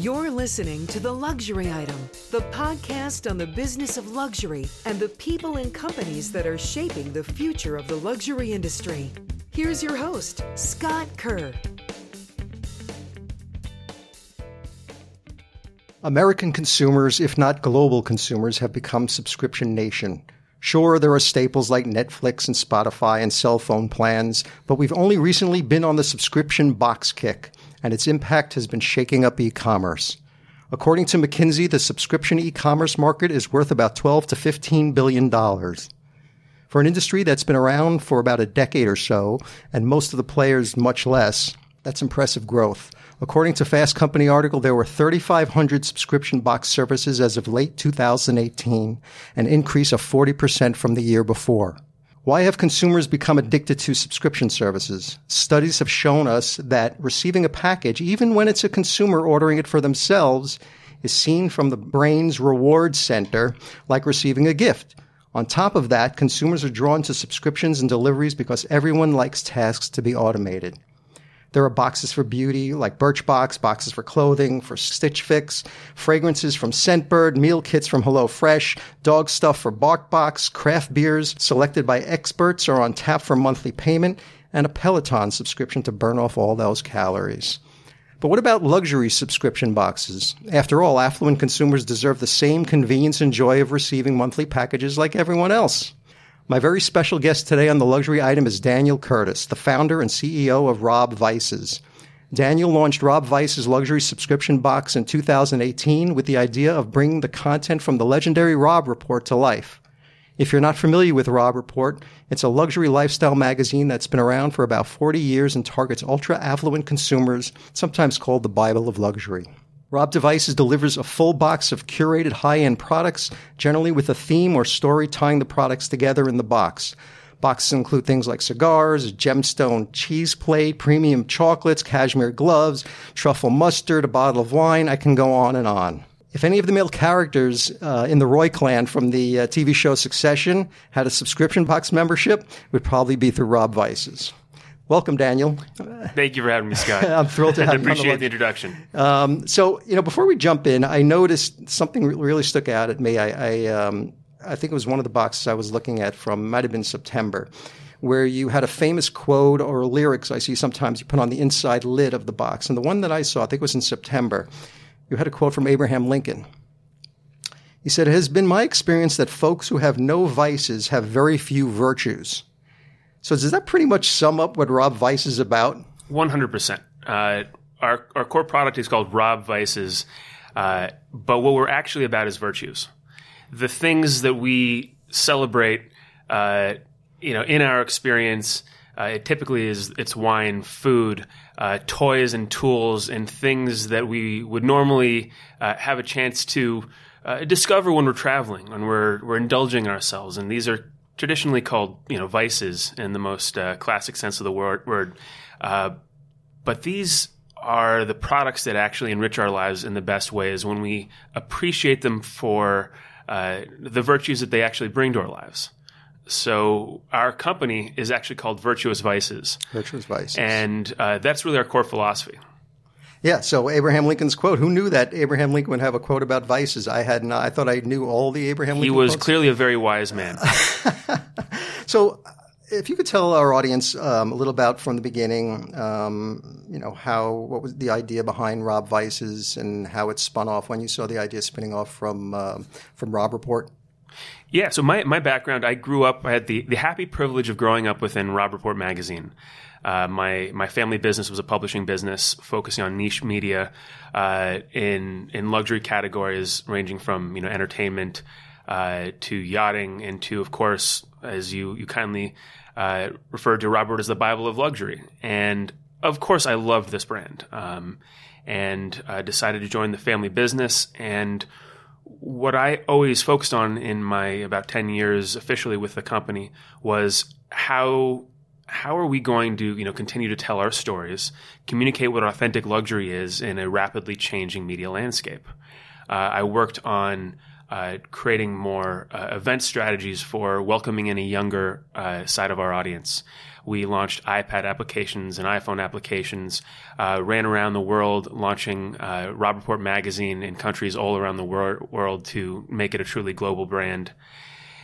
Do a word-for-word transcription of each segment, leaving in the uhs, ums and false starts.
You're listening to The Luxury Item, the podcast on the business of luxury and the people and companies that are shaping the future of the luxury industry. Here's your host, Scott Kerr. American consumers, if not global consumers, have become subscription nation. Sure, there are staples like Netflix and Spotify and cell phone plans, but we've only recently been on the subscription box kick, and its impact has been shaking up e-commerce. According to McKinsey, the subscription e-commerce market is worth about twelve to fifteen billion dollars. For an industry that's been around for about a decade or so, and most of the players much less, that's impressive growth. According to Fast Company article, there were thirty-five hundred subscription box services as of late two thousand eighteen, an increase of forty percent from the year before. Why have consumers become addicted to subscription services? Studies have shown us that receiving a package, even when it's a consumer ordering it for themselves, is seen from the brain's reward center like receiving a gift. On top of that, consumers are drawn to subscriptions and deliveries because everyone likes tasks to be automated. There are boxes for beauty, like Birchbox, boxes for clothing, for Stitch Fix, fragrances from Scentbird, meal kits from HelloFresh, dog stuff for BarkBox, craft beers selected by experts or on tap for monthly payment, and a Peloton subscription to burn off all those calories. But what about luxury subscription boxes? After all, affluent consumers deserve the same convenience and joy of receiving monthly packages like everyone else. My very special guest today on The Luxury Item is Daniel Curtis, the founder and C E O of Robb Vices. Daniel launched Robb Vices luxury subscription box in two thousand eighteen with the idea of bringing the content from the legendary Robb Report to life. If you're not familiar with Robb Report, it's a luxury lifestyle magazine that's been around for about forty years and targets ultra-affluent consumers, sometimes called the Bible of Luxury. Robb Vices delivers a full box of curated high-end products, generally with a theme or story tying the products together in the box. Boxes include things like cigars, gemstone cheese plate, premium chocolates, cashmere gloves, truffle mustard, a bottle of wine. I can go on and on. If any of the male characters uh, in the Roy clan from the uh, T V show Succession had a subscription box membership, it would probably be through Robb Vices. Welcome, Daniel. Thank you for having me, Scott. I'm thrilled to have you. I appreciate the introduction. Um, so, you know, before we jump in, I noticed something really stuck out at me. I, I, um, I think it was one of the boxes I was looking at from, might have been September, where you had a famous quote or lyrics I see sometimes you put on the inside lid of the box. And the one that I saw, I think it was in September, you had a quote from Abraham Lincoln. He said, "It has been my experience that folks who have no vices have very few virtues." So does that pretty much sum up what Robb Vice is about? one hundred percent. Uh, our, our core product is called Robb Vices, uh, but what we're actually about is virtues. The things that we celebrate uh, you know, in our experience, uh, it typically is it's wine, food, uh, toys and tools, and things that we would normally uh, have a chance to uh, discover when we're traveling, when we're, we're indulging ourselves. And these are traditionally called, you know, vices in the most uh, classic sense of the word, word. Uh, but these are the products that actually enrich our lives in the best ways when we appreciate them for uh, the virtues that they actually bring to our lives. So our company is actually called Virtuous Vices. Virtuous Vices. And uh, that's really our core philosophy. Yeah, so Abraham Lincoln's quote. Who knew that Abraham Lincoln would have a quote about vices? I had not. I thought I knew all the Abraham Lincoln quotes. He was clearly a very wise man. So if you could tell our audience um, a little about from the beginning, um, you know, how what was the idea behind Robb Vices and how it spun off when you saw the idea spinning off from uh, from Robb Report? Yeah, so my, my background, I grew up, I had the, the happy privilege of growing up within Robb Report Magazine. Uh, my my family business was a publishing business focusing on niche media uh, in in luxury categories ranging from you know entertainment uh, to yachting and to, of course, as you you kindly uh, referred to, Robb Report as the Bible of Luxury. And of course, I loved this brand um, and uh, decided to join the family business. And what I always focused on in my about ten years officially with the company was how. How are we going to, you know, continue to tell our stories, communicate what authentic luxury is in a rapidly changing media landscape? Uh, I worked on uh, creating more uh, event strategies for welcoming in a younger uh, side of our audience. We launched iPad applications and iPhone applications, uh, ran around the world launching uh, Robb Report Magazine in countries all around the wor- world to make it a truly global brand,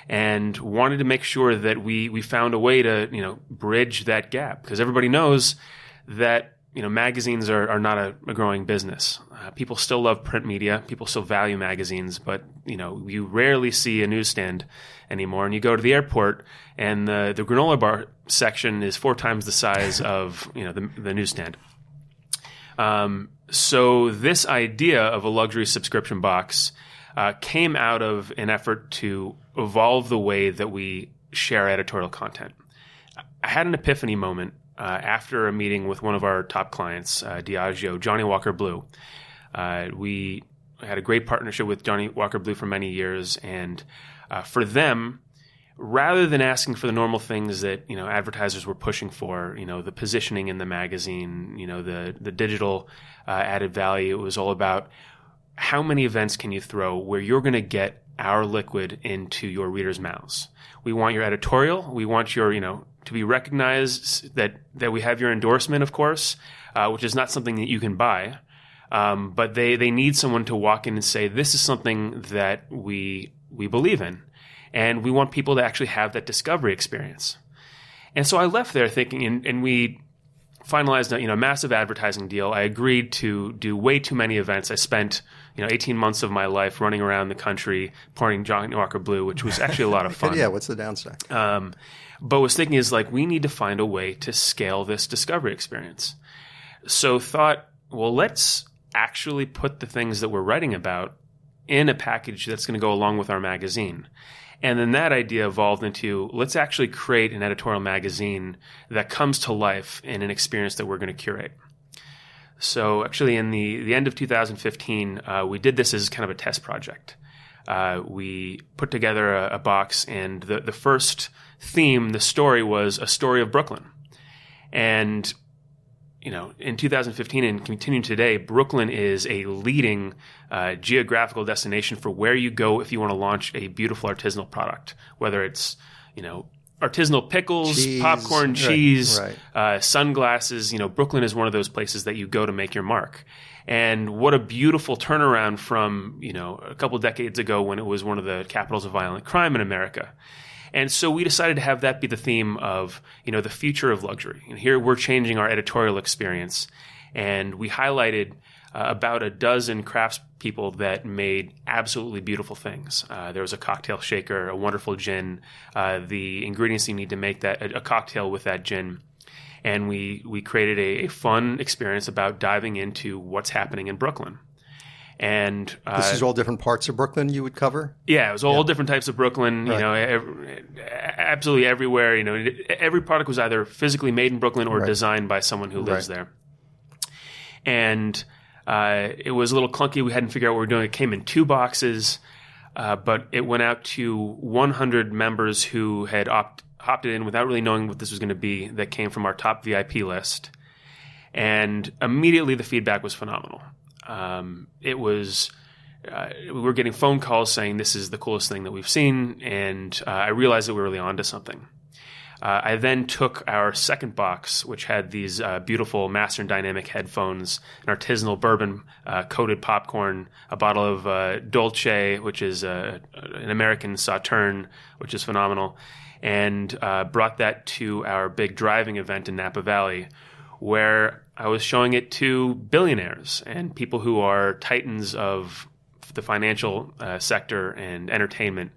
and wanted to make sure that we we found a way to, you know, bridge that gap, because everybody knows that, you know, magazines are, are not a, a growing business. Uh, people still love print media. People still value magazines, but, you know, you rarely see a newsstand anymore. And you go to the airport, and the, the granola bar section is four times the size of, you know, the, the newsstand. Um, so this idea of a luxury subscription box uh, came out of an effort to evolve the way that we share editorial content. I had an epiphany moment Uh, after a meeting with one of our top clients, uh, Diageo, Johnnie Walker Blue. Uh, we had a great partnership with Johnnie Walker Blue for many years, and uh, for them, rather than asking for the normal things that, you know, advertisers were pushing for, you know, the positioning in the magazine, you know, the the digital uh, added value, it was all about how many events can you throw where you're going to get our liquid into your readers' mouths. We want your editorial. We want your, you know, to be recognized, that that we have your endorsement, of course, uh, which is not something that you can buy. Um, but they, they need someone to walk in and say, this is something that we we believe in. And we want people to actually have that discovery experience. And so I left there thinking, and, and we finalized a, you know, massive advertising deal. I agreed to do way too many events. I spent, you know, eighteen months of my life running around the country pouring Johnnie Walker Blue, which was actually a lot of fun. Yeah, what's the downside? Um, but was thinking is like, we need to find a way to scale this discovery experience. So thought, well, let's actually put the things that we're writing about in a package that's going to go along with our magazine. And then that idea evolved into, let's actually create an editorial magazine that comes to life in an experience that we're going to curate. So actually in the, the end of two thousand fifteen, uh, we did this as kind of a test project. Uh, we put together a, a box, and the, the first theme, the story, was a story of Brooklyn. And, you know, in two thousand fifteen and continuing today, Brooklyn is a leading uh, geographical destination for where you go if you want to launch a beautiful artisanal product, whether it's, you know, artisanal pickles, cheese, popcorn, cheese, right, right. Uh, sunglasses. You know, Brooklyn is one of those places that you go to make your mark. And what a beautiful turnaround from, you know, a couple decades ago when it was one of the capitals of violent crime in America. And so we decided to have that be the theme of, you know, the future of luxury. And here we're changing our editorial experience. And we highlighted uh, about a dozen craftspeople that made absolutely beautiful things. Uh, there was a cocktail shaker, a wonderful gin, uh, the ingredients you need to make that a, a cocktail with that gin. And we, we created a, a fun experience about diving into what's happening in Brooklyn. And uh, this is all different parts of Brooklyn you would cover? Yeah, it was all yeah. different types of Brooklyn, right. You know, every, absolutely everywhere. You know, every product was either physically made in Brooklyn or right. designed by someone who lives right. there. And uh, it was a little clunky. We hadn't figured out what we were doing. It came in two boxes, uh, but it went out to one hundred members who had opt- opted in without really knowing what this was going to be, that came from our top V I P list. And immediately the feedback was phenomenal. Um, it was, uh, we were getting phone calls saying this is the coolest thing that we've seen, and uh, I realized that we were really onto something. Uh, I then took our second box, which had these uh, beautiful Master and Dynamic headphones, an artisanal bourbon, uh, coated popcorn, a bottle of uh, Dolce, which is a, an American Sauterne, which is phenomenal, and uh, brought that to our big driving event in Napa Valley, where I was showing it to billionaires and people who are titans of the financial uh, sector and entertainment.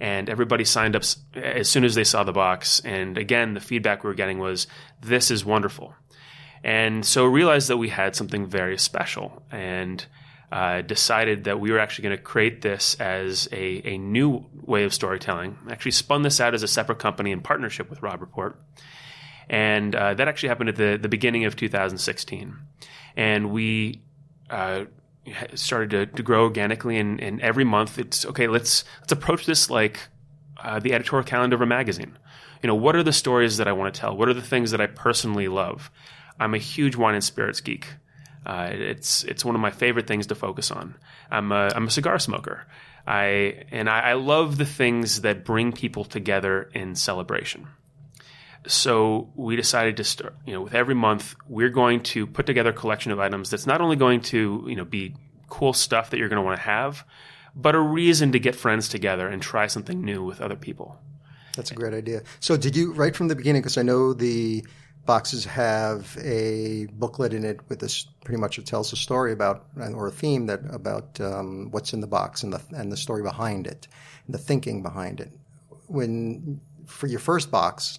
And everybody signed up as soon as they saw the box. And again, the feedback we were getting was, this is wonderful. And so realized that we had something very special, and uh, decided that we were actually going to create this as a, a new way of storytelling. I actually spun this out as a separate company in partnership with Robb Report. And uh, that actually happened at the, the beginning of two thousand sixteen. And we uh, started to, to grow organically. And, and every month it's, okay, let's let's approach this like uh, the editorial calendar of a magazine. You know, what are the stories that I want to tell? What are the things that I personally love? I'm a huge wine and spirits geek. Uh, it's it's one of my favorite things to focus on. I'm a, I'm a cigar smoker. I and I, I love the things that bring people together in celebration. So we decided to start, you know, with every month, we're going to put together a collection of items that's not only going to, you know, be cool stuff that you're going to want to have, but a reason to get friends together and try something new with other people. That's a great idea. So did you, right from the beginning, because I know the boxes have a booklet in it with this, pretty much it tells a story about, or a theme that about um, what's in the box and the and the story behind it, and the thinking behind it. When, for your first box,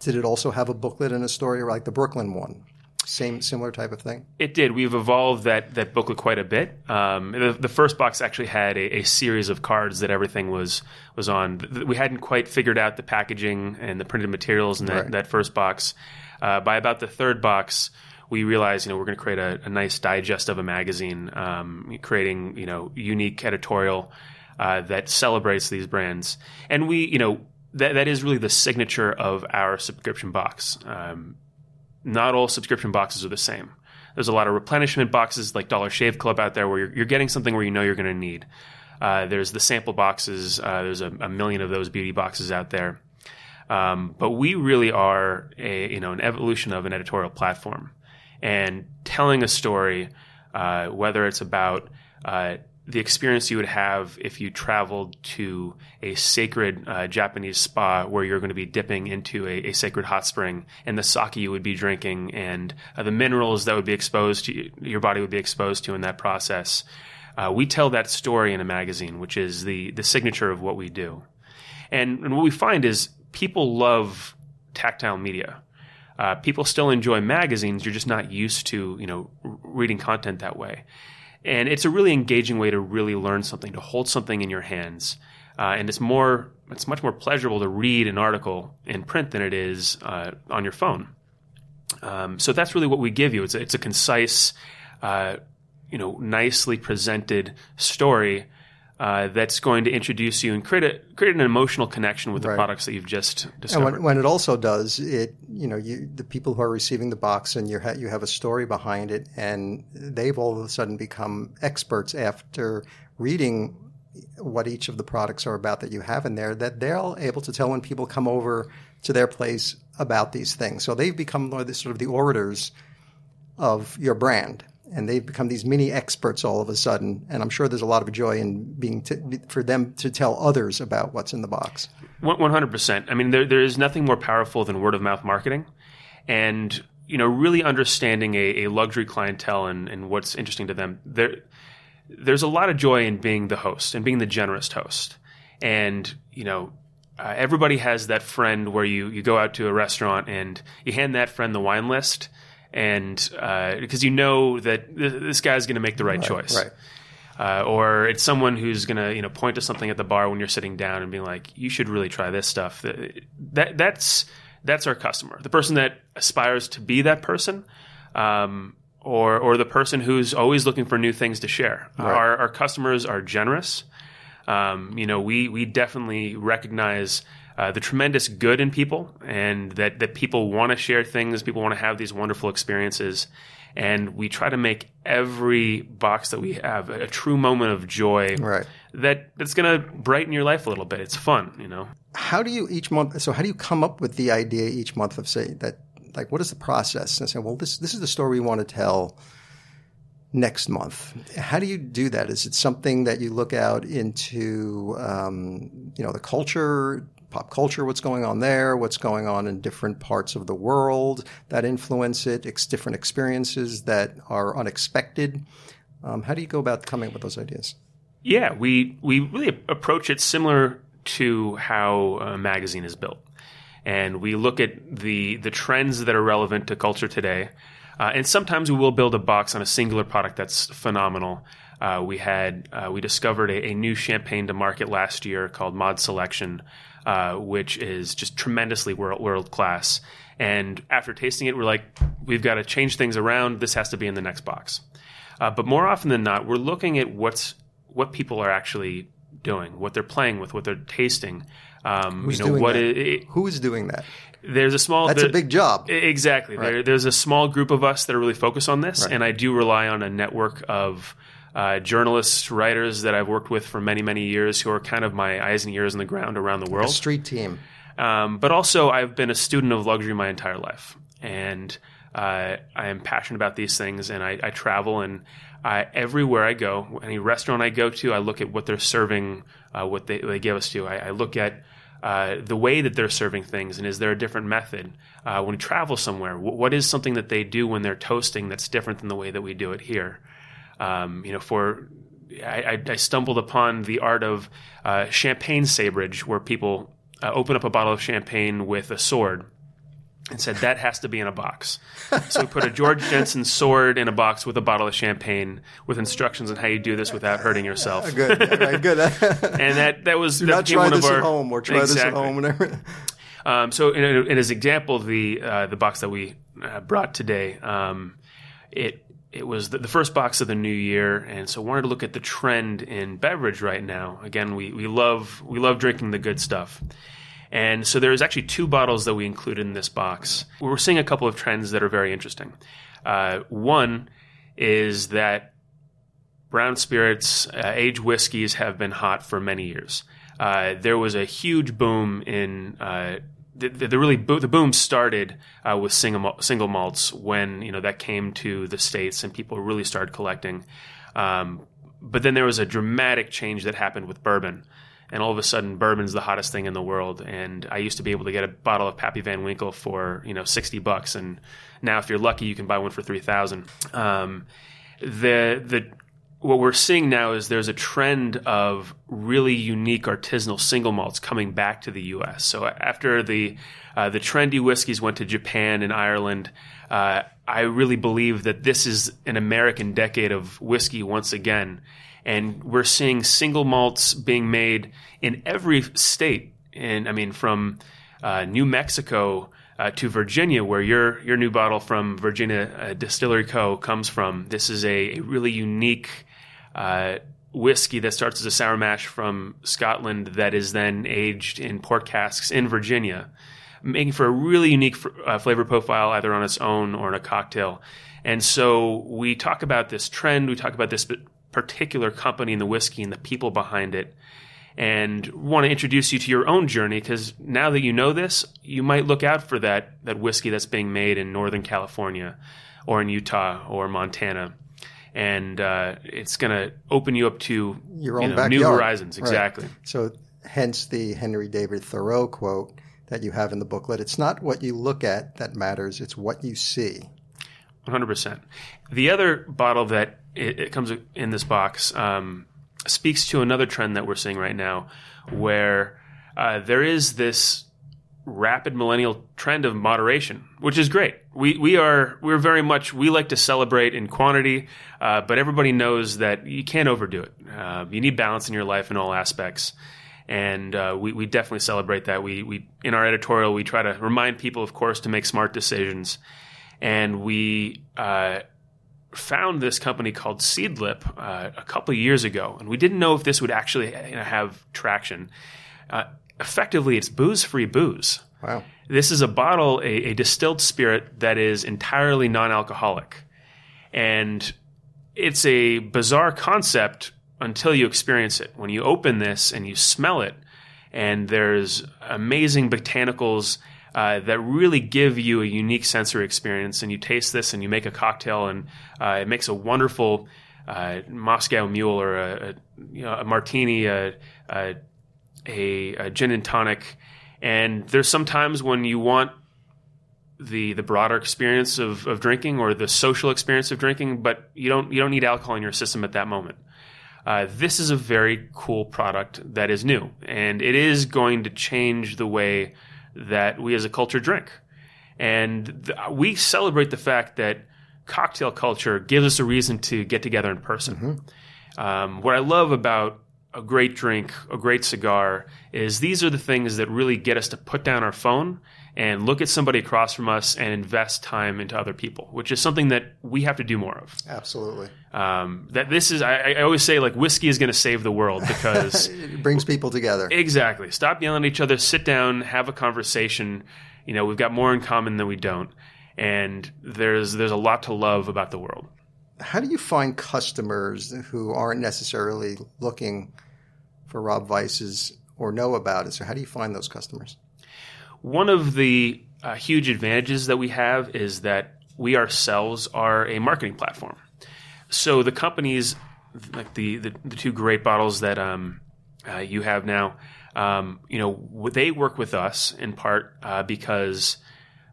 did it also have a booklet and a story, like the Brooklyn one? Same, similar type of thing? It did. We've evolved that that booklet quite a bit. Um, the, the first box actually had a, a series of cards that everything was was on. We hadn't quite figured out the packaging and the printed materials in that, right. that first box. Uh, by about the third box, we realized, you know, we're going to create a, a nice digest of a magazine, um, creating, you know, unique editorial uh, that celebrates these brands. And we, you know, that that is really the signature of our subscription box. Um, Not all subscription boxes are the same. There's a lot of replenishment boxes like Dollar Shave Club out there where you're, you're getting something where you know you're going to need. Uh, there's the sample boxes. Uh, there's a, a million of those beauty boxes out there. Um, but we really are a, you know, an evolution of an editorial platform. And telling a story, uh, whether it's about uh, the experience you would have if you traveled to a sacred uh, Japanese spa where you're going to be dipping into a, a sacred hot spring, and the sake you would be drinking, and uh, the minerals that would be exposed to you, your body would be exposed to in that process. Uh, we tell that story in a magazine, which is the the signature of what we do. And, and what we find is people love tactile media. Uh, people still enjoy magazines. You're just not used to, you know, reading content that way. And it's a really engaging way to really learn something, to hold something in your hands. Uh, and it's more, it's much more pleasurable to read an article in print than it is uh, on your phone. Um, so that's really what we give you. It's a, it's a concise, uh, you know, nicely presented story uh, that's going to introduce you and create a, create an emotional connection with the right. products that you've just discovered. And when, when it also does, it you know you the people who are receiving the box and you ha- you have a story behind it, and they've all of a sudden become experts after reading what each of the products are about that you have in there, that they're all able to tell when people come over to their place about these things. So they've become sort of the orators of your brand. And they've become these mini experts all of a sudden, and I'm sure there's a lot of joy in being t- for them to tell others about what's in the box. One hundred percent. I mean, there there is nothing more powerful than word of mouth marketing, and you know, really understanding a, a luxury clientele and, and what's interesting to them. There, there's a lot of joy in being the host and being the generous host, and you know. Uh, everybody has that friend where you, you go out to a restaurant and you hand that friend the wine list, and uh, because you know that th- this guy's going to make the right, right choice, right? Uh, or it's someone who's going to you know point to something at the bar when you're sitting down and be like, you should really try this stuff. That, that that's that's our customer, the person that aspires to be that person, um, or or the person who's always looking for new things to share. Right. Our our customers are generous. Um, you know, we, we definitely recognize uh, the tremendous good in people, and that, that people want to share things, people want to have these wonderful experiences, and we try to make every box that we have a, a true moment of joy. Right. That that's going to brighten your life a little bit. It's fun, you know. How do you each month? So how do you come up with the idea each month of say that? Like, what is the process? And say, well, this this is the story we want to tell next month. How do you do that? Is it something that you look out into, um, you know, the culture, pop culture, what's going on there, what's going on in different parts of the world that influence it, ex- different experiences that are unexpected? Um, how do you go about coming up with those ideas? Yeah, we, we really approach it similar to how a magazine is built. And we look at the the trends that are relevant to culture today. Uh, and sometimes we will build a box on a singular product that's phenomenal. Uh, we had uh, we discovered a, a new champagne to market last year called Mod Selection, uh, which is just tremendously world world class. And after tasting it, we're like, we've got to change things around. This has to be in the next box. Uh, but more often than not, we're looking at what's what people are actually doing, what they're playing with, what they're tasting. Um, Who's you know, doing what that? It, it, Who is doing that? There's a small. That's there, a big job. Exactly. Right. There, there's a small group of us that are really focused on this, right. And I do rely on a network of uh, journalists, writers that I've worked with for many, many years who are kind of my eyes and ears on the ground around the world. A street team. Um, but also I've been a student of luxury my entire life. And uh, I am passionate about these things, and I, I travel, and I, everywhere I go, any restaurant I go to, I look at what they're serving, uh, what they, they give us to. I, I look at Uh, the way that they're serving things, and is there a different method? Uh, when we travel somewhere, w- what is something that they do when they're toasting that's different than the way that we do it here? Um, you know, for I, I stumbled upon the art of uh, champagne sabrage, where people uh, open up a bottle of champagne with a sword and said, that has to be in a box. So we put a George Jensen sword in a box with a bottle of champagne with instructions on how you do this without hurting yourself. Good, right, good. And that, that was... Do that not try one this of our, at home or try exactly. this at home. Whenever. Um, so in, in as example, the uh, the box that we uh, brought today, um, it it was the, the first box of the new year, and so wanted to look at the trend in beverage right now. Again, we, we love we love drinking the good stuff. And so there's actually two bottles that we included in this box. We're seeing a couple of trends that are very interesting. Uh, one is that brown spirits, uh, aged whiskeys have been hot for many years. Uh, there was a huge boom in uh, the, the really bo- the boom started uh, with single single malts when you know that came to the States and people really started collecting. Um, but then there was a dramatic change that happened with bourbon. And all of a sudden, bourbon's the hottest thing in the world. And I used to be able to get a bottle of Pappy Van Winkle for you know sixty bucks, and now if you're lucky, you can buy one for three thousand. Um, the the what we're seeing now is there's a trend of really unique artisanal single malts coming back to the U S. So after the uh, the trendy whiskeys went to Japan and Ireland, uh, I really believe that this is an American decade of whiskey once again. And we're seeing single malts being made in every state. And I mean, from uh, New Mexico uh, to Virginia, where your your new bottle from Virginia uh, Distillery Co. comes from. This is a, a really unique uh, whiskey that starts as a sour mash from Scotland that is then aged in port casks in Virginia, making for a really unique f- uh, flavor profile either on its own or in a cocktail. And so we talk about this trend. We talk about this... But particular company in the whiskey and the people behind it, and want to introduce you to your own journey, because now that you know this, you might look out for that that whiskey that's being made in Northern California or in Utah or Montana, and uh, it's going to open you up to your own you know, backyard. New horizons. Exactly. Right. So hence the Henry David Thoreau quote that you have in the booklet. It's not what you look at that matters, it's what you see. one hundred percent. The other bottle that It, it comes in this box, um, speaks to another trend that we're seeing right now where uh, there is this rapid millennial trend of moderation, which is great. We we are we're very much we like to celebrate in quantity, uh, but everybody knows that you can't overdo it. Uh, you need balance in your life in all aspects, and uh, we we definitely celebrate that. We we in our editorial we try to remind people, of course, to make smart decisions, and we. Uh, found this company called Seedlip uh, a couple of years ago, and we didn't know if this would actually you know, have traction. Uh, effectively, it's booze-free booze. Wow. This is a bottle, a, a distilled spirit that is entirely non-alcoholic. And it's a bizarre concept until you experience it. When you open this and you smell it, and there's amazing botanicals Uh, that really give you a unique sensory experience, and you taste this and you make a cocktail, and uh, it makes a wonderful uh, Moscow Mule or a, a, you know, a martini, a, a, a gin and tonic. And there's sometimes when you want the the broader experience of, of drinking or the social experience of drinking, but you don't you don't need alcohol in your system at that moment. Uh, this is a very cool product that is new, and it is going to change the way that we as a culture drink. And th- we celebrate the fact that cocktail culture gives us a reason to get together in person. Mm-hmm. Um, what I love about a great drink, a great cigar, is these are the things that really get us to put down our phone and look at somebody across from us and invest time into other people, which is something that we have to do more of. Absolutely. Um, that this is, I, I always say, like, whiskey is going to save the world because it brings people together. Exactly. Stop yelling at each other, sit down, have a conversation. You know, we've got more in common than we don't. And there's, there's a lot to love about the world. how do you find customers who aren't necessarily looking for Robb Vices or know about it? So how do you find those customers? One of the uh, huge advantages that we have is that we ourselves are a marketing platform. So the companies, like the, the, the two great bottles that um, uh, you have now, um, you know, they work with us in part uh, because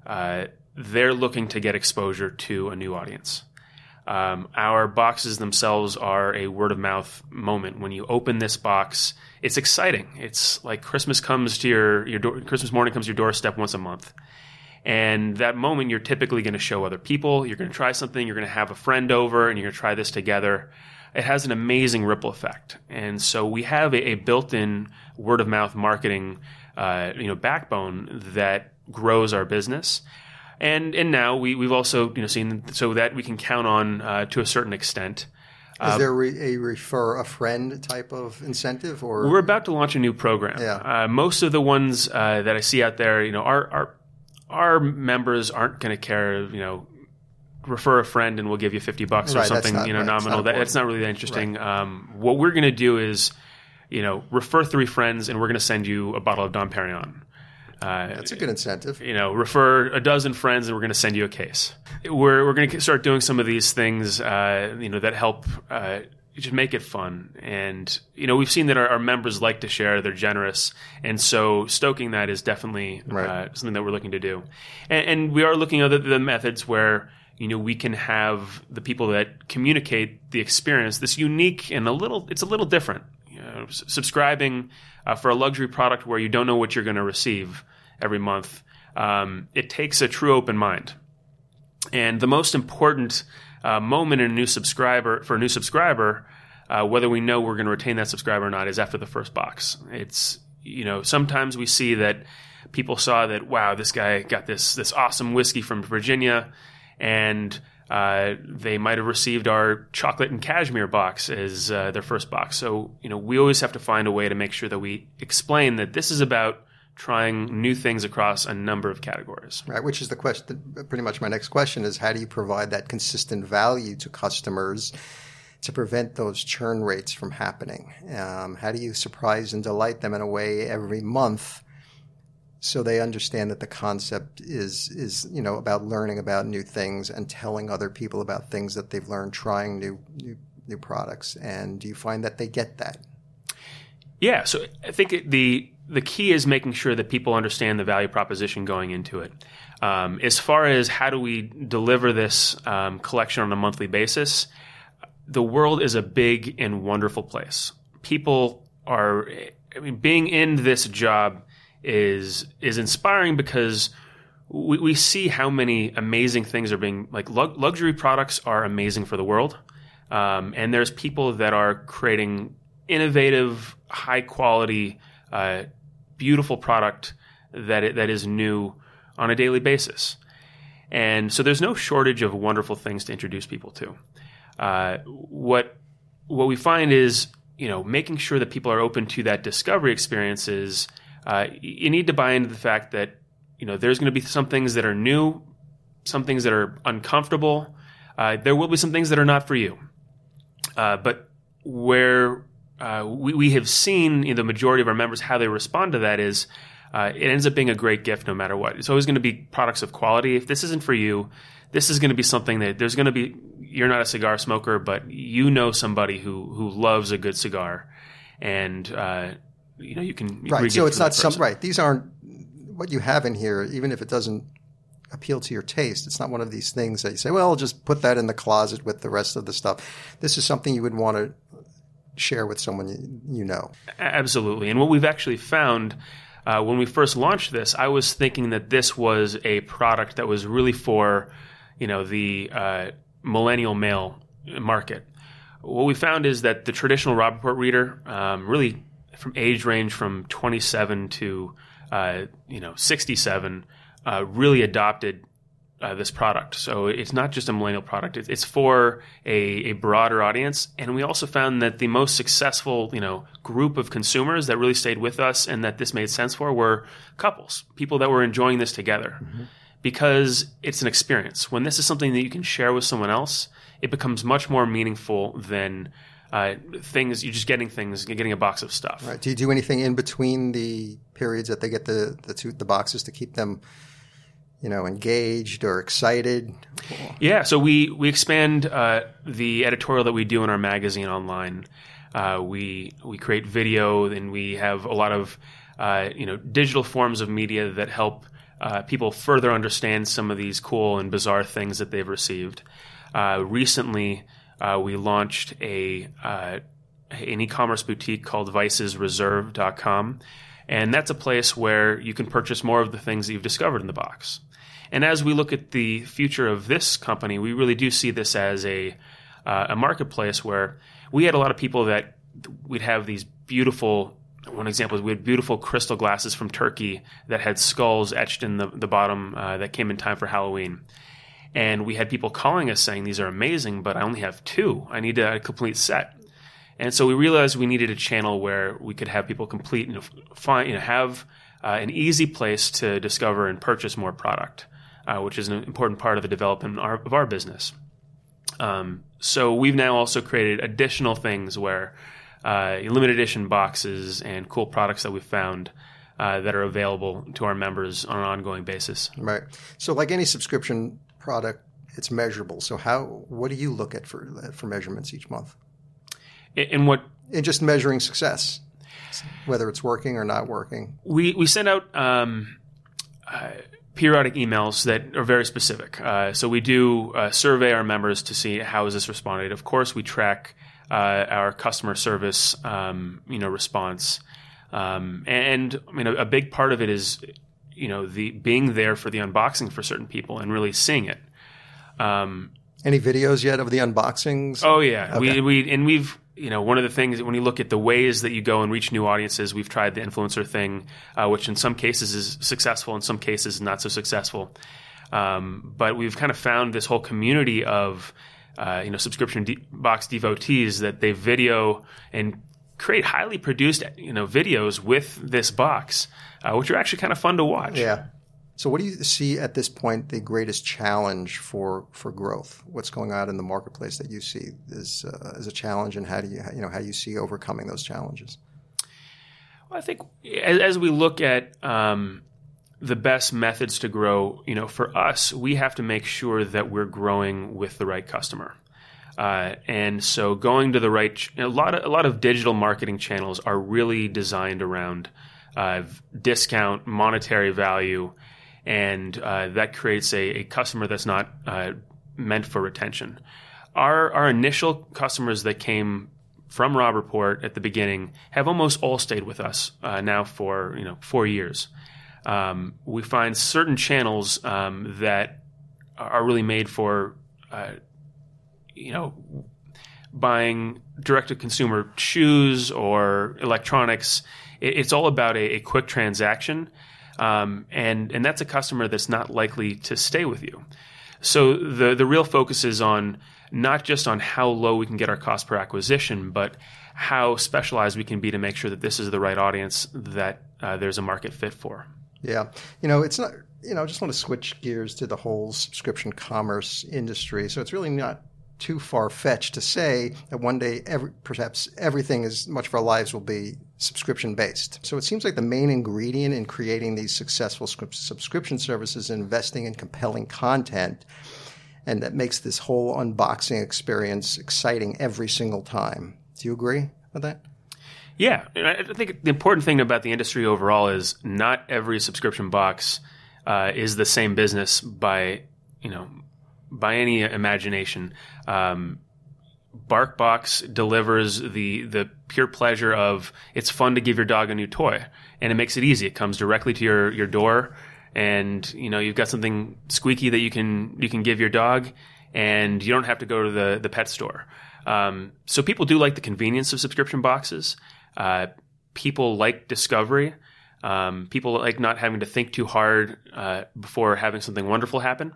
uh, they're looking to get exposure to a new audience. Um, our boxes themselves are a word of mouth moment. When you open this box, it's exciting. It's like Christmas comes to your your door, Christmas morning comes to your doorstep once a month, and that moment you're typically going to show other people. You're going to try something. You're going to have a friend over, and you're going to try this together. It has an amazing ripple effect, and so we have a, a built-in word of mouth marketing, uh, you know, backbone that grows our business. And and now we we've also you know seen so that we can count on uh, to a certain extent. Uh, Is there re- a refer a friend type of incentive? Or we're about to launch a new program. Yeah. Uh, most of the ones uh, that I see out there, you know, our our our members aren't going to care. You know, refer a friend and we'll give you fifty bucks right, or something. Not, you know, right, nominal. It's not that, that's not really that interesting. Right. Um, what we're going to do is, you know, refer three friends and we're going to send you a bottle of Dom Perignon. Uh, That's a good incentive. You know, refer a dozen friends, and we're going to send you a case. We're we're going to start doing some of these things, uh, you know, that help uh, just make it fun. And you know, we've seen that our, our members like to share; they're generous, and so stoking that is definitely right. uh, something that we're looking to do. And, and we are looking at the, the methods where you know we can have the people that communicate the experience. This unique and a little, it's a little different. You know, subscribing uh, for a luxury product where you don't know what you're going to receive every month, um, it takes a true open mind. And the most important uh, moment in a new subscriber for a new subscriber, uh, whether we know we're going to retain that subscriber or not, is after the first box. It's you know sometimes we see that people saw that wow this guy got this this awesome whiskey from Virginia, and uh, they might have received our chocolate and cashmere box as uh, their first box. So you know we always have to find a way to make sure that we explain that this is about trying new things across a number of categories. Right, which is the question, pretty much my next question is, how do you provide that consistent value to customers to prevent those churn rates from happening? Um, how do you surprise and delight them in a way every month so they understand that the concept is, is you know, about learning about new things and telling other people about things that they've learned trying new new, new products? And do you find that they get that? Yeah, so I think it, the... The key is making sure that people understand the value proposition going into it. Um, as far as how do we deliver this um, collection on a monthly basis, the world is a big and wonderful place. People are – I mean, being in this job is is inspiring because we, we see how many amazing things are being – like lu- luxury products are amazing for the world, um, and there's people that are creating innovative, high-quality – Uh, beautiful product that it, that is new on a daily basis. And so there's no shortage of wonderful things to introduce people to. Uh, what what we find is, you know, making sure that people are open to that discovery experience is uh, you need to buy into the fact that, you know, there's going to be some things that are new, some things that are uncomfortable. Uh, there will be some things that are not for you. Uh, but where... Uh, we, we have seen in the majority of our members how they respond to that is uh, it ends up being a great gift no matter what. It's always going to be products of quality. If this isn't for you, this is going to be something that there's going to be – you're not a cigar smoker, but you know somebody who, who loves a good cigar. And, uh, you know, you can – Right, so it's not – some right. These aren't – what you have in here, even if it doesn't appeal to your taste, it's not one of these things that you say, well, I'll just put that in the closet with the rest of the stuff. This is something you would want to – share with someone you, you know. Absolutely. And what we've actually found uh, when we first launched this, I was thinking that this was a product that was really for, you know, the uh, millennial male market. What we found is that the traditional Robb Report reader, um, really from age range from twenty-seven to, uh, you know, sixty-seven, uh, really adopted Uh, this product. So it's not just a millennial product. It's, it's for a, a broader audience. And we also found that the most successful, you know, group of consumers that really stayed with us and that this made sense for were couples, people that were enjoying this together. Mm-hmm. because it's an experience. When this is something that you can share with someone else, it becomes much more meaningful than uh, things, you're just getting things, getting a box of stuff. Right. Do you do anything in between the periods that they get the, the, two, the boxes to keep them, you know, engaged or excited? Yeah. So we, we expand uh, the editorial that we do in our magazine online. Uh, we we create video, and we have a lot of uh, you know digital forms of media that help uh, people further understand some of these cool and bizarre things that they've received. Uh, recently, uh, we launched a uh, an e-commerce boutique called Vices Reserve dot com, and that's a place where you can purchase more of the things that you've discovered in the box. And as we look at the future of this company, we really do see this as a uh, a marketplace where we had a lot of people that we'd have these beautiful, one example is we had beautiful crystal glasses from Turkey that had skulls etched in the, the bottom uh, that came in time for Halloween. And we had people calling us saying, these are amazing, but I only have two. I need a complete set. And so we realized we needed a channel where we could have people complete and find, you know, have uh, an easy place to discover and purchase more product, uh, which is an important part of the development of our, of our business. Um, so we've now also created additional things where uh, limited edition boxes and cool products that we've found uh, that are available to our members on an ongoing basis. Right. So like any subscription product, it's measurable. So how what do you look at for for measurements each month? In, in what? In just measuring success, whether it's working or not working. We we send out um, uh, periodic emails that are very specific. Uh, so we do uh, survey our members to see how is this responded. Of course, we track uh, our customer service, um, you know, response, um, and I mean a, a big part of it is, you know, the being there for the unboxing for certain people and really seeing it. Um, Any videos yet of the unboxings? Oh yeah, okay. we we and we've. You know, one of the things when you look at the ways that you go and reach new audiences, we've tried the influencer thing, uh, which in some cases is successful, in some cases not so successful. Um, but we've kind of found this whole community of, uh, you know, subscription de- box devotees that they video and create highly produced, you know, videos with this box, uh, which are actually kind of fun to watch. Yeah. So what do you see at this point the greatest challenge for, for growth? What's going on in the marketplace that you see is uh, is a challenge, and how do you you know how you see overcoming those challenges? Well, I think as, as we look at um, the best methods to grow, you know, for us, we have to make sure that we're growing with the right customer, uh, and so going to the right ch- a lot of, a lot of digital marketing channels are really designed around uh, discount, monetary value. And uh, that creates a, a customer that's not uh, meant for retention. Our our initial customers that came from Robb Report at the beginning have almost all stayed with us uh, now for you know four years. Um, we find certain channels um, that are really made for uh, you know buying direct to consumer shoes or electronics. It, it's all about a, a quick transaction. Um, and, and that's a customer that's not likely to stay with you. So the, the real focus is on not just on how low we can get our cost per acquisition, but how specialized we can be to make sure that this is the right audience that uh, there's a market fit for. Yeah. You know, it's not, you know, I just want to switch gears to the whole subscription commerce industry. So it's really not too far-fetched to say that one day every, perhaps everything is much of our lives will be subscription-based. So it seems like the main ingredient in creating these successful subscription services is investing in compelling content, and that makes this whole unboxing experience exciting every single time. Do you agree with that? Yeah. I think the important thing about the industry overall is not every subscription box uh, is the same business by, you know, by any imagination. um, BarkBox delivers the the pure pleasure of it's fun to give your dog a new toy, and it makes it easy. It comes directly to your, your door, and you know you've got something squeaky that you can you can give your dog, and you don't have to go to the the pet store. Um, so people do like the convenience of subscription boxes. Uh, people like discovery. Um, people like not having to think too hard uh, before having something wonderful happen.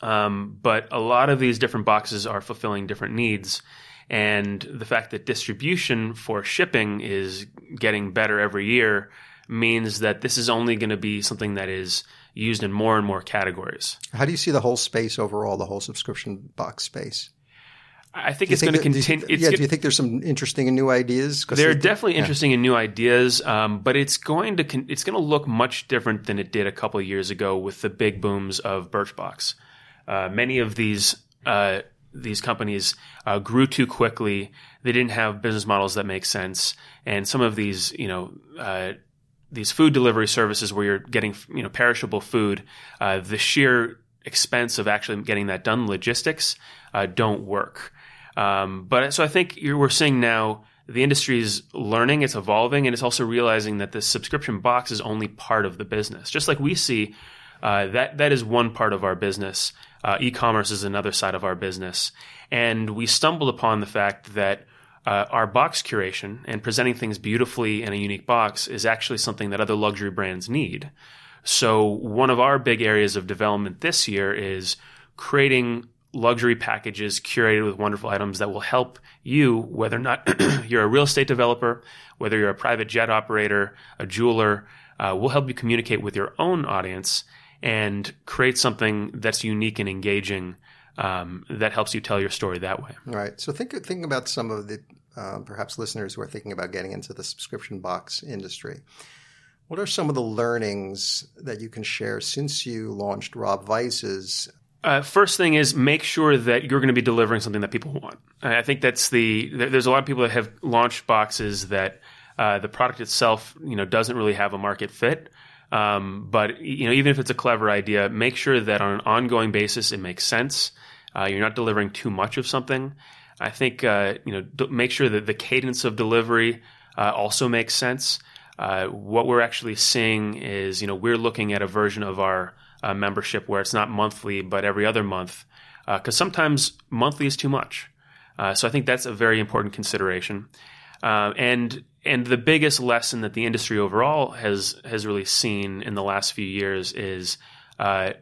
Um, but a lot of these different boxes are fulfilling different needs, and the fact that distribution for shipping is getting better every year means that this is only going to be something that is used in more and more categories. How do you see the whole space overall, the whole subscription box space? I think it's going to continue. Yeah, do you think there's some interesting and new ideas? There are definitely interesting and new ideas, um, but it's going to con- it's going to look much different than it did a couple of years ago with the big booms of Birchbox. Uh, many of these uh, these companies uh, grew too quickly. They didn't have business models that make sense, and some of these, you know, uh, these food delivery services where you're getting, you know, perishable food, uh, the sheer expense of actually getting that done, logistics, uh, don't work. Um, but so I think you're, we're seeing now the industry is learning, it's evolving, and it's also realizing that the subscription box is only part of the business. Just like we see uh, that that is one part of our business. Uh, e-commerce is another side of our business. And we stumbled upon the fact that uh, our box curation and presenting things beautifully in a unique box is actually something that other luxury brands need. So one of our big areas of development this year is creating luxury packages curated with wonderful items that will help you, whether or not you're a real estate developer, whether you're a private jet operator, a jeweler, uh, will help you communicate with your own audience and create something that's unique and engaging um, that helps you tell your story that way. All right. So think, think about some of the uh, perhaps listeners who are thinking about getting into the subscription box industry. What are some of the learnings that you can share since you launched Robb Vices? Uh, first thing is make sure that you're going to be delivering something that people want. I think that's the – there's a lot of people that have launched boxes that uh, the product itself, you know, doesn't really have a market fit. Um, but, you know, even if it's a clever idea, make sure that on an ongoing basis it makes sense. Uh, you're not delivering too much of something. I think, uh, you know, d- make sure that the cadence of delivery uh, also makes sense. Uh, what we're actually seeing is, you know, we're looking at a version of our – Uh, membership where it's not monthly but every other month, because uh, sometimes monthly is too much. Uh, so I think that's a very important consideration. Uh, and and the biggest lesson that the industry overall has has really seen in the last few years is, uh,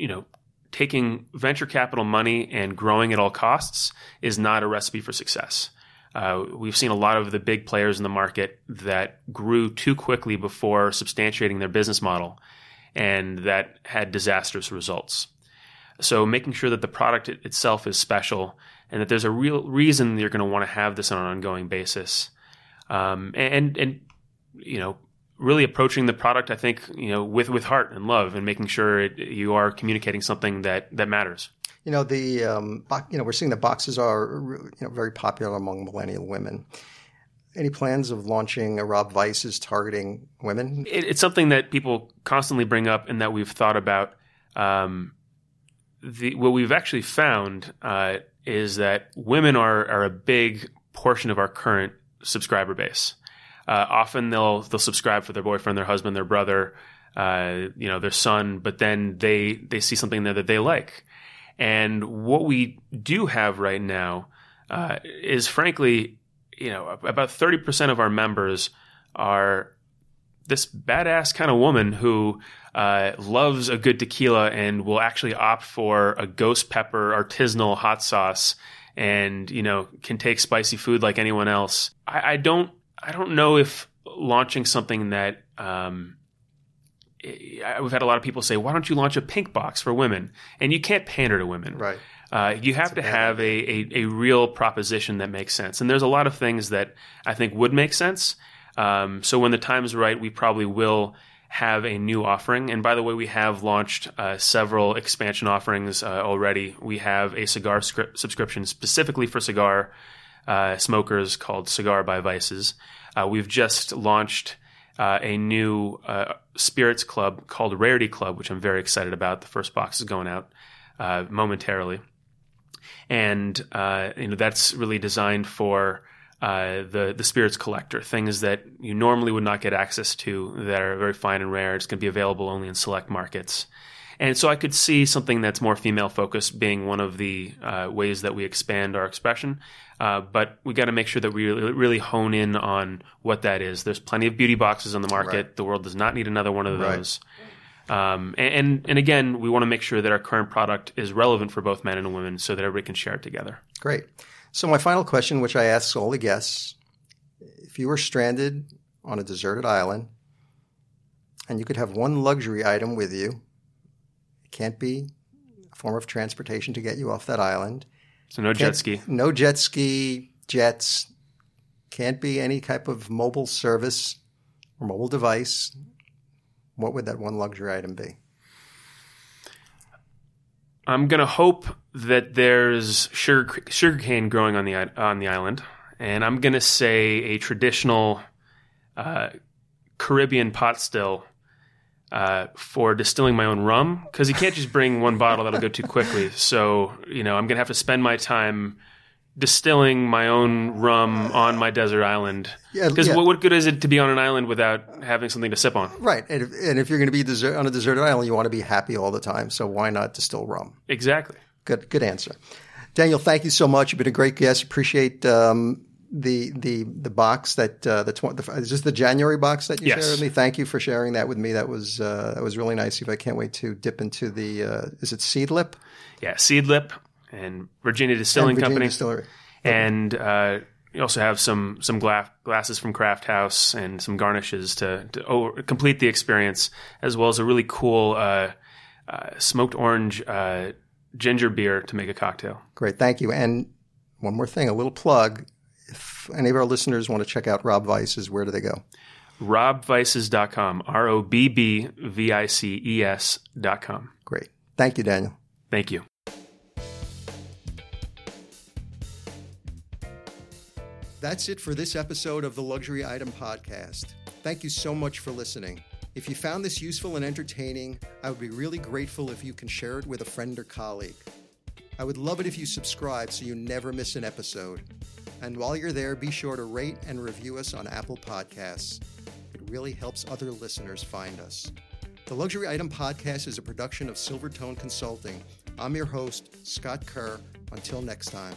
you know, taking venture capital money and growing at all costs is not a recipe for success. Uh, we've seen a lot of the big players in the market that grew too quickly before substantiating their business model, and that had disastrous results. So making sure that the product it itself is special and that there's a real reason that you're going to want to have this on an ongoing basis. Um, and, and, you know, really approaching the product, I think, you know, with, with heart and love and making sure it, you are communicating something that, that matters. You know, the, um, you know, we're seeing that boxes are, you know, very popular among millennial women. Any plans of launching a Robb Vices targeting women? It, it's something that people constantly bring up and that we've thought about. Um, the, what we've actually found uh, is that women are, are a big portion of our current subscriber base. Uh, often they'll they'll subscribe for their boyfriend, their husband, their brother, uh, you know, their son, but then they they see something there that they like. And what we do have right now uh, is frankly, you know, about thirty percent of our members are this badass kind of woman who uh, loves a good tequila and will actually opt for a ghost pepper artisanal hot sauce and, you know, can take spicy food like anyone else. I, I don't I don't know if launching something that um, – we've had a lot of people say, why don't you launch a pink box for women? And you can't pander to women. Right. Uh, you have to have a, a, a real proposition that makes sense. And there's a lot of things that I think would make sense. Um, so when the time is right, we probably will have a new offering. And by the way, we have launched uh, several expansion offerings uh, already. We have a cigar script subscription specifically for cigar uh, smokers called Cigar by Vices. Uh, we've just launched uh, a new uh, spirits club called Rarity Club, which I'm very excited about. The first box is going out uh, momentarily. And uh, you know, that's really designed for uh, the the spirits collector, things that you normally would not get access to that are very fine and rare. It's going to be available only in select markets. And so I could see something that's more female focused being one of the uh, ways that we expand our expression. Uh, but we got to make sure that we really, really hone in on what that is. There's plenty of beauty boxes on the market. Right. The world does not need another one of those. Right. Um, and, and again, we want to make sure that our current product is relevant for both men and women so that everybody can share it together. Great. So my final question, which I ask all the guests, if you were stranded on a deserted island and you could have one luxury item with you. It can't be a form of transportation to get you off that island. So no jet ski. No jet ski, jets. Can't be any type of mobile service or mobile device. What would that one luxury item be? I'm going to hope that there's sugar sugarcane growing on the on the island, and I'm going to say a traditional uh, Caribbean pot still uh, for distilling my own rum, because you can't just bring one bottle. That'll go too quickly. So, you know, I'm going to have to spend my time distilling my own rum on my desert island. Yeah, because yeah. what, what good is it to be on an island without having something to sip on? Right. And if, and if you're going to be desert, on a deserted island, you want to be happy all the time. So why not distill rum? Exactly. Good good answer. Daniel, thank you so much. You've been a great guest. Appreciate um, the the the box that uh, – the, tw- the is this the January box that you yes. shared with me? Thank you for sharing that with me. That was uh, that was really nice. I can't wait to dip into the uh, – is it Seedlip? Yeah, Seedlip. And Virginia Distilling and Virginia Company, Distillery. And uh, you also have some some gla- glasses from Craft House and some garnishes to, to over- complete the experience, as well as a really cool uh, uh, smoked orange uh, ginger beer to make a cocktail. Great, thank you. And one more thing, a little plug. If any of our listeners want to check out Robb Vices, where do they go? Robb Vices dot com, R O B B V I C E S dot com. Great. Thank you, Daniel. Thank you. That's it for this episode of the Luxury Item Podcast. Thank you so much for listening. If you found this useful and entertaining, I would be really grateful if you can share it with a friend or colleague. I would love it if you subscribe so you never miss an episode. And while you're there, be sure to rate and review us on Apple Podcasts. It really helps other listeners find us. The Luxury Item Podcast is a production of Silvertone Consulting. I'm your host, Scott Kerr. Until next time.